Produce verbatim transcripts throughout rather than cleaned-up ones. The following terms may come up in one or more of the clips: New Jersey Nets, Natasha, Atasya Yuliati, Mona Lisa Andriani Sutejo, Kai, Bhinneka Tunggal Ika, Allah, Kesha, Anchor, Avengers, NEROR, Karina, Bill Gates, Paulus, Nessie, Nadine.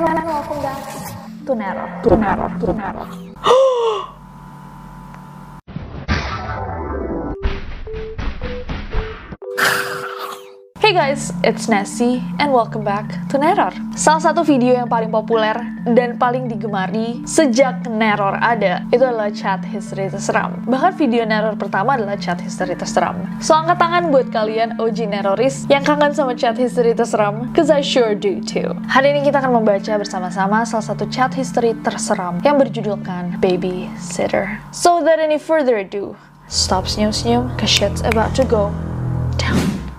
And welcome back to NEROR. To NEROR. To NEROR. Hey guys, it's Nessie and welcome back to NEROR. Salah satu video yang paling populer dan paling digemari sejak NEROR ada, itu adalah chat history terseram. Bahkan video NEROR pertama adalah chat history terseram. So angkat tangan buat kalian O G NERORis yang kangen sama chat history terseram, cause I sure do too. Hari ini kita akan membaca bersama-sama salah satu chat history terseram yang berjudulkan Babysitter. So without any further ado, stop senyum-senyum, cause shit's about to go down.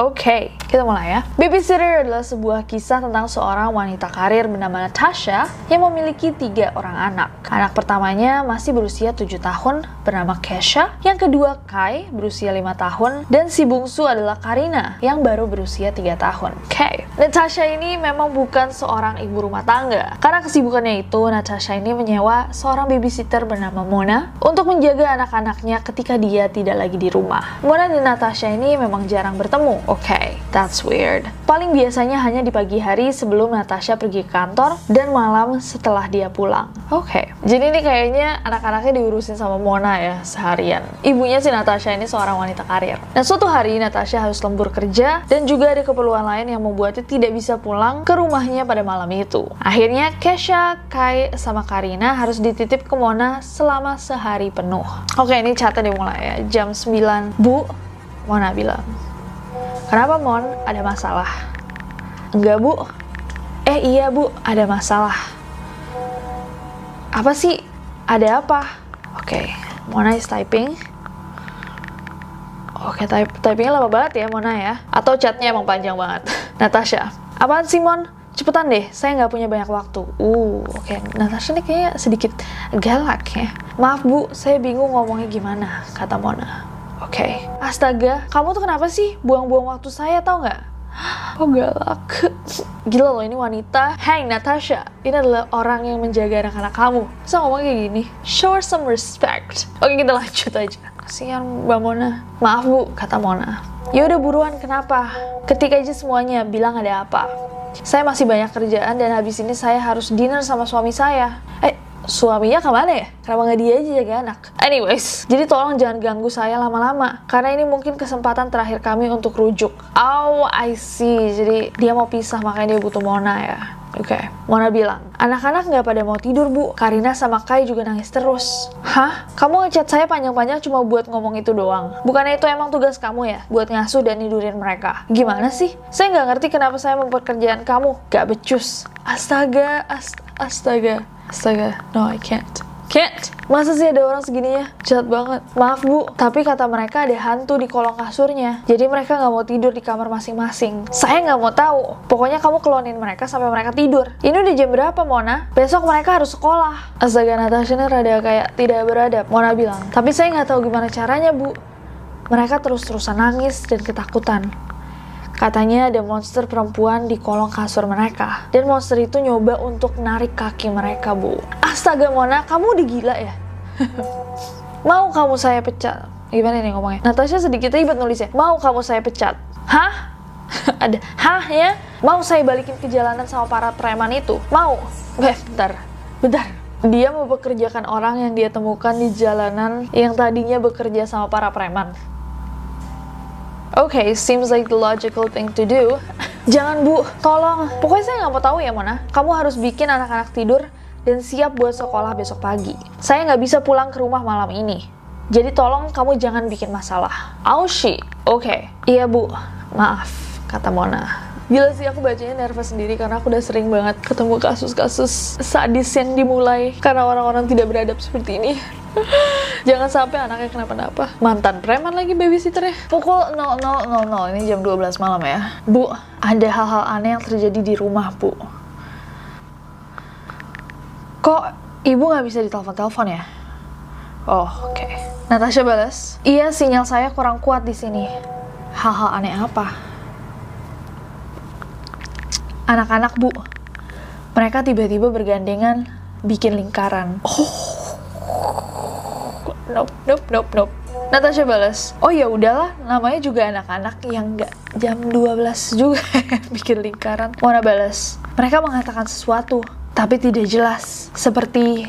Oke, okay, kita mulai ya. Babysitter adalah sebuah kisah tentang seorang wanita karir bernama Natasha yang memiliki tiga orang anak. Anak pertamanya masih berusia tujuh tahun, bernama Kesha. Yang kedua, Kai, berusia lima tahun. Dan si bungsu adalah Karina, yang baru berusia tiga tahun. Oke, okay. Natasha ini memang bukan seorang ibu rumah tangga. Karena kesibukannya itu, Natasha ini menyewa seorang babysitter bernama Mona untuk menjaga anak-anaknya ketika dia tidak lagi di rumah. Mona dan Natasha ini memang jarang bertemu. Okay, that's weird. Paling biasanya hanya di pagi hari sebelum Natasha pergi ke kantor dan malam setelah dia pulang. Oke, okay. Jadi ini kayaknya anak-anaknya diurusin sama Mona ya seharian. Ibunya si Natasha ini seorang wanita karir. Nah, suatu hari Natasha harus lembur kerja dan juga ada keperluan lain yang membuatnya tidak bisa pulang ke rumahnya pada malam itu. Akhirnya Kesha, Kai, sama Karina harus dititip ke Mona selama sehari penuh. Oke, okay, ini chatnya dimulai ya. Jam sembilan, Bu, Mona bilang. Kenapa, Mon? Ada masalah? Enggak, Bu. Eh, iya, Bu. Ada masalah. Apa sih? Ada apa? Oke, okay. Mona is typing. Oke, okay, type, typingnya lama banget ya, Mona ya. Atau chatnya emang panjang banget. Natasha, apaan sih, Mon? Cepetan deh, saya nggak punya banyak waktu. Uh, oke, okay. Natasha ini kayaknya sedikit galak ya. Maaf, Bu. Saya bingung ngomongnya gimana, kata Mona. Oke, okay. Astaga, kamu tuh kenapa sih buang-buang waktu saya, tau nggak? Oh galak. Gila loh ini wanita. Hey Natasha, ini adalah orang yang menjaga anak-anak kamu. Masa ngomong kayak gini? Show her some respect. Oke, kita lanjut aja. Kasihan Mbak Mona. Maaf Bu, kata Mona. Yaudah buruan, kenapa? Ketik aja semuanya, bilang ada apa. Saya masih banyak kerjaan dan habis ini saya harus dinner sama suami saya. Eh, suaminya kemana ya? Kenapa nggak dia aja jaga anak? Anyways, jadi tolong jangan ganggu saya lama-lama karena ini mungkin kesempatan terakhir kami untuk rujuk. Oh, I see. Jadi dia mau pisah makanya dia butuh Mona ya. Oke, okay. Mona bilang, anak-anak nggak pada mau tidur Bu. Karina sama Kai juga nangis terus. Hah? Kamu ngechat saya panjang-panjang cuma buat ngomong itu doang? Bukannya itu emang tugas kamu ya? Buat ngasuh dan tidurin mereka? Gimana sih? Saya nggak ngerti kenapa saya memperkerjaan kamu. Gak becus. Astaga, ast- astaga. Astaga, no I can't. Can't? Masa sih ada orang segininya? Jahat banget. Maaf Bu, tapi kata mereka ada hantu di kolong kasurnya. Jadi mereka gak mau tidur di kamar masing-masing. Saya gak mau tahu. Pokoknya kamu kelonin mereka sampai mereka tidur. Ini udah jam berapa Mona? Besok mereka harus sekolah. Astaga, Natasha ini rada kayak tidak beradab. Mona bilang, tapi saya gak tahu gimana caranya Bu. Mereka terus-terusan nangis dan ketakutan. Katanya ada monster perempuan di kolong kasur mereka. Dan monster itu nyoba untuk narik kaki mereka, Bu. Astaga, Mona, kamu udah gila ya? Mau kamu saya pecat? Gimana nih ngomongnya? Natasha sedikit ribet nulisnya. Mau kamu saya pecat? Hah? Ada hah ya? Mau saya balikin ke jalanan sama para preman itu? Mau? Weh, bentar. Bentar. Dia mempekerjakan orang yang dia temukan di jalanan yang tadinya bekerja sama para preman. Okay, seems like the logical thing to do. Jangan Bu, tolong. Pokoknya saya nggak mau tahu ya Mona. Kamu harus bikin anak-anak tidur dan siap buat sekolah besok pagi. Saya nggak bisa pulang ke rumah malam ini. Jadi tolong kamu jangan bikin masalah. Aushi, oke. Okay. Iya bu, maaf, kata Mona. Gila sih, aku bacanya nervous sendiri karena aku udah sering banget ketemu kasus-kasus sadis yang dimulai karena orang-orang tidak beradab seperti ini. Jangan sampai anaknya kenapa-napa. Mantan preman lagi babysitternya. Pukul nol nol nol nol, ini jam dua belas malam ya. Bu, ada hal-hal aneh yang terjadi di rumah, Bu. Kok ibu nggak bisa ditelepon-telepon ya? Oh, oke. Okay. Natasha balas, iya sinyal saya kurang kuat di sini. Hal-hal aneh apa? Anak-anak, Bu. Mereka tiba-tiba bergandengan bikin lingkaran. Oh. Nope, nope, nope, nope. Natasha balas, oh ya udahlah, namanya juga anak-anak yang nggak jam dua belas juga bikin lingkaran. Mona balas, mereka mengatakan sesuatu, tapi tidak jelas, seperti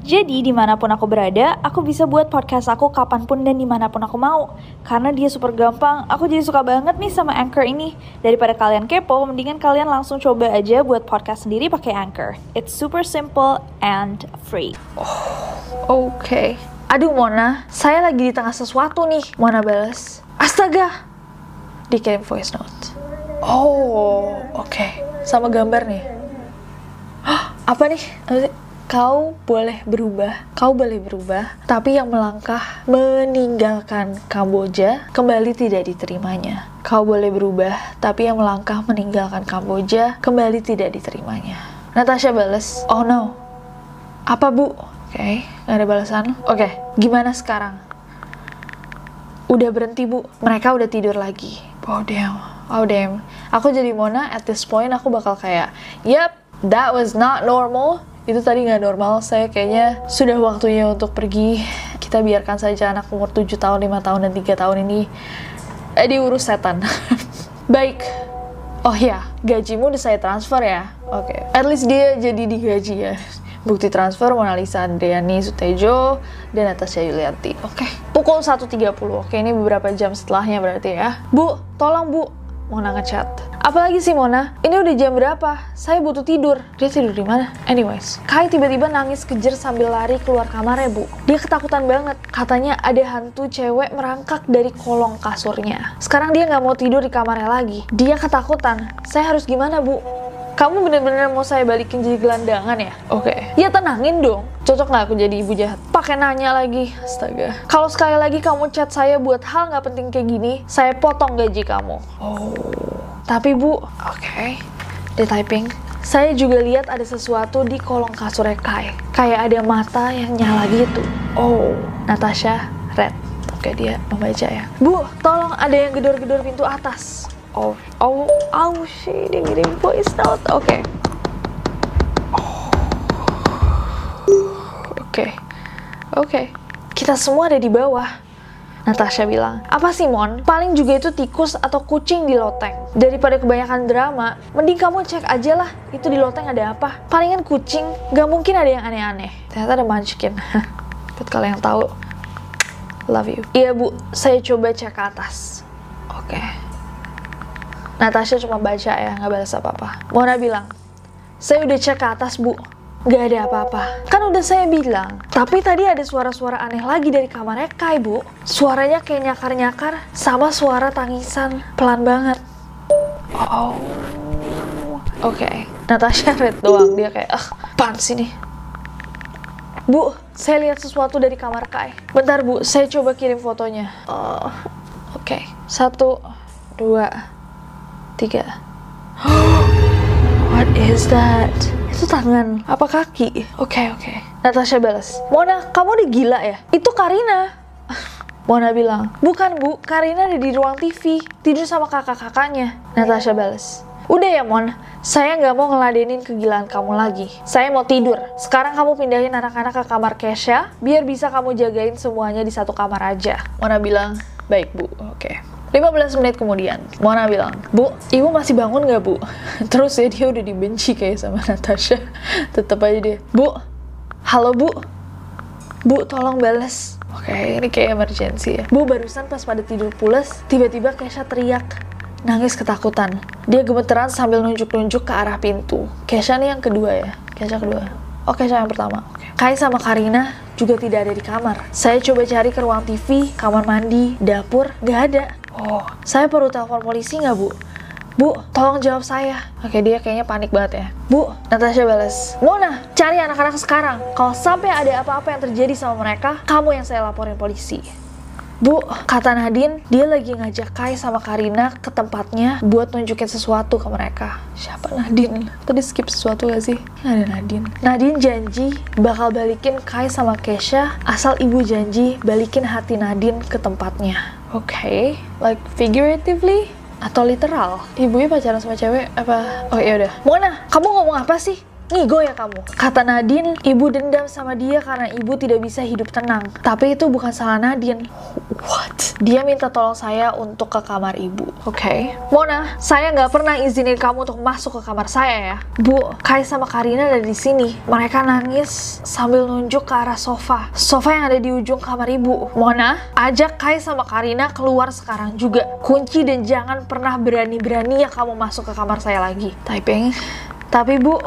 Jadi dimanapun aku berada, aku bisa buat podcast aku kapanpun dan dimanapun aku mau. Karena dia super gampang, aku jadi suka banget nih sama Anchor ini. Daripada kalian kepo, mendingan kalian langsung coba aja buat podcast sendiri pakai Anchor. It's super simple and free. Oh, oke. Okay. Aduh Mona, saya lagi di tengah sesuatu nih. Mona balas, astaga! Dikirim voice note. Oh, oke. Okay. Sama gambar nih. Hah, apa nih? Kau boleh berubah, kau boleh berubah, tapi yang melangkah meninggalkan Kamboja kembali tidak diterimanya. Kau boleh berubah, tapi yang melangkah meninggalkan Kamboja kembali tidak diterimanya. Natasha balas, oh no, apa bu? Oke, okay, gak ada balasan. Oke, okay, gimana sekarang? Udah berhenti bu, mereka udah tidur lagi. Oh damn, oh damn. Aku jadi Mona, at this point aku bakal kayak, yep, that was not normal. Itu tadi nggak normal, saya kayaknya sudah waktunya untuk pergi. Kita biarkan saja anak umur tujuh tahun, lima tahun, dan tiga tahun ini eh, diurus setan. Baik. Oh ya, gajimu udah saya transfer ya? Oke. Okay. At least dia jadi digaji ya. Bukti transfer Mona Lisa Andriani Sutejo dan Atasya Yuliati. Oke. Okay. Pukul satu tiga puluh. Oke, okay, ini beberapa jam setelahnya berarti ya. Bu, tolong bu. Mona ngechat. Apalagi sih Mona? Ini udah jam berapa? Saya butuh tidur. Dia tidur di mana? Anyways, Kai tiba-tiba nangis kejer sambil lari keluar kamarnya, Bu. Dia ketakutan banget. Katanya ada hantu cewek merangkak dari kolong kasurnya. Sekarang dia nggak mau tidur di kamarnya lagi. Dia ketakutan. Saya harus gimana, Bu? Kamu bener-bener mau saya balikin jadi gelandangan ya? Oke. Okay. Ya tenangin dong. Cocok nggak aku jadi ibu jahat? Pakai nanya lagi, astaga. Kalau sekali lagi kamu chat saya buat hal nggak penting kayak gini, saya potong gaji kamu. Oh. Tapi bu, oke. Okay. Dia typing. Saya juga lihat ada sesuatu di kolong kasurnya Kai. Kayak ada mata yang nyala gitu. Oh. Natasha, red. Oke, okay, dia membaca ya. Bu, tolong ada yang gedor-gedor pintu atas. Oh, oh, oh, shit. Dia ngirim voice note. Oke. Okay. Oke, okay. oke, okay. Kita semua ada di bawah. Natasha bilang, apa sih Mon? Paling juga itu tikus atau kucing di loteng. Daripada kebanyakan drama, mending kamu cek aja lah itu di loteng ada apa. Palingan kucing, gak mungkin ada yang aneh-aneh. Ternyata ada munchkin. Buat kalian yang tahu, love you. Iya bu, saya coba cek ke atas. Oke. Okay. Natasha cuma baca ya, gak balas apa-apa. Mona bilang, saya udah cek ke atas bu. Gak ada apa-apa. Kan udah saya bilang. Tapi tadi ada suara-suara aneh lagi dari kamarnya Kai, Bu. Suaranya kayak nyakar-nyakar sama suara tangisan. Pelan banget. Oh. Oke. Okay. Natasha red doang. Dia kayak, ah, apaan sih nih? Bu, saya lihat sesuatu dari kamar Kai. Bentar, Bu. Saya coba kirim fotonya. Uh, Oke. Okay. Satu, dua, tiga. What is that? Itu tangan, apa kaki? Oke, okay, oke. Okay. Natasha balas, Mona, kamu udah gila ya? Itu Karina. Mona bilang, bukan bu, Karina ada di ruang T V, tidur sama kakak-kakaknya. Natasha balas, Udah ya Mon, saya nggak mau ngeladenin kegilaan kamu lagi. Saya mau tidur. Sekarang kamu pindahin anak-anak ke kamar Kesha, biar bisa kamu jagain semuanya di satu kamar aja. Mona bilang, baik Bu, oke. lima belas menit kemudian, Mona bilang, Bu, Ibu masih bangun nggak Bu? Terus ya dia udah dibenci kayak sama Natasha. Tetep aja dia, Bu, halo Bu, Bu tolong balas. Oke, okay, ini kayak emergency ya. Bu, barusan pas pada tidur pulas, tiba-tiba Kesha teriak, nangis ketakutan. Dia gemeteran sambil nunjuk-nunjuk ke arah pintu. Kesha nih yang kedua ya, Kesha kedua. Oh, Kesha yang pertama. Okay. Kai sama Karina juga tidak ada di kamar. Saya coba cari ke ruang T V, kamar mandi, dapur, nggak ada. Oh, saya perlu telepon polisi nggak, Bu? Bu, tolong jawab saya. Oke, dia kayaknya panik banget ya. Bu, Natasha balas, Mona, cari anak-anak sekarang. Kalau sampai ada apa-apa yang terjadi sama mereka, kamu yang saya laporin polisi. Bu, kata Nadine, dia lagi ngajak Kai sama Karina ke tempatnya buat nunjukin sesuatu ke mereka. Siapa Nadine? Tadi skip sesuatu gak sih? Ada Nadine. Nadine janji bakal balikin Kai sama Kesha asal Ibu janji balikin hati Nadine ke tempatnya. Oke, okay. Like figuratively atau literal? Ibunya pacaran sama cewek apa? Oh ya udah. Mona, kamu ngomong apa sih? Ngigo ya kamu. Kata Nadine, Ibu dendam sama dia karena Ibu tidak bisa hidup tenang. Tapi itu bukan salah Nadine. What? Dia minta tolong saya untuk ke kamar Ibu. Oke. Okay. Mona, saya nggak pernah izinin kamu untuk masuk ke kamar saya ya. Bu, Kai sama Karina ada di sini. Mereka nangis sambil nunjuk ke arah sofa. Sofa yang ada di ujung kamar Ibu. Mona, ajak Kai sama Karina keluar sekarang juga. Kunci dan jangan pernah berani-beraninya kamu masuk ke kamar saya lagi. Typing. Tapi Bu,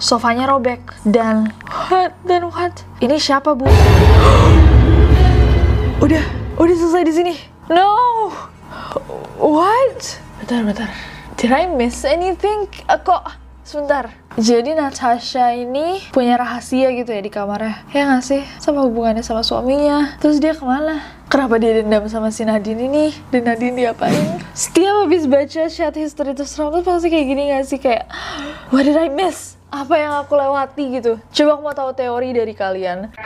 sofanya robek. Dan what? Dan what? Ini siapa Bu? Udah, udah selesai di sini. No. What? Bentar, bentar. Did I miss anything? Uh, kok sebentar. Jadi Natasha ini punya rahasia gitu ya di kamarnya. Ya nggak sih? Sama hubungannya sama suaminya. Terus dia kemana? Kenapa dia dendam sama si Nadine ini? Dan Nadine diapain? Setiap habis baca chat history terus rambut pasti kayak gini gak sih? Kayak, what did I miss? Apa yang aku lewati gitu? Coba aku mau tahu teori dari kalian.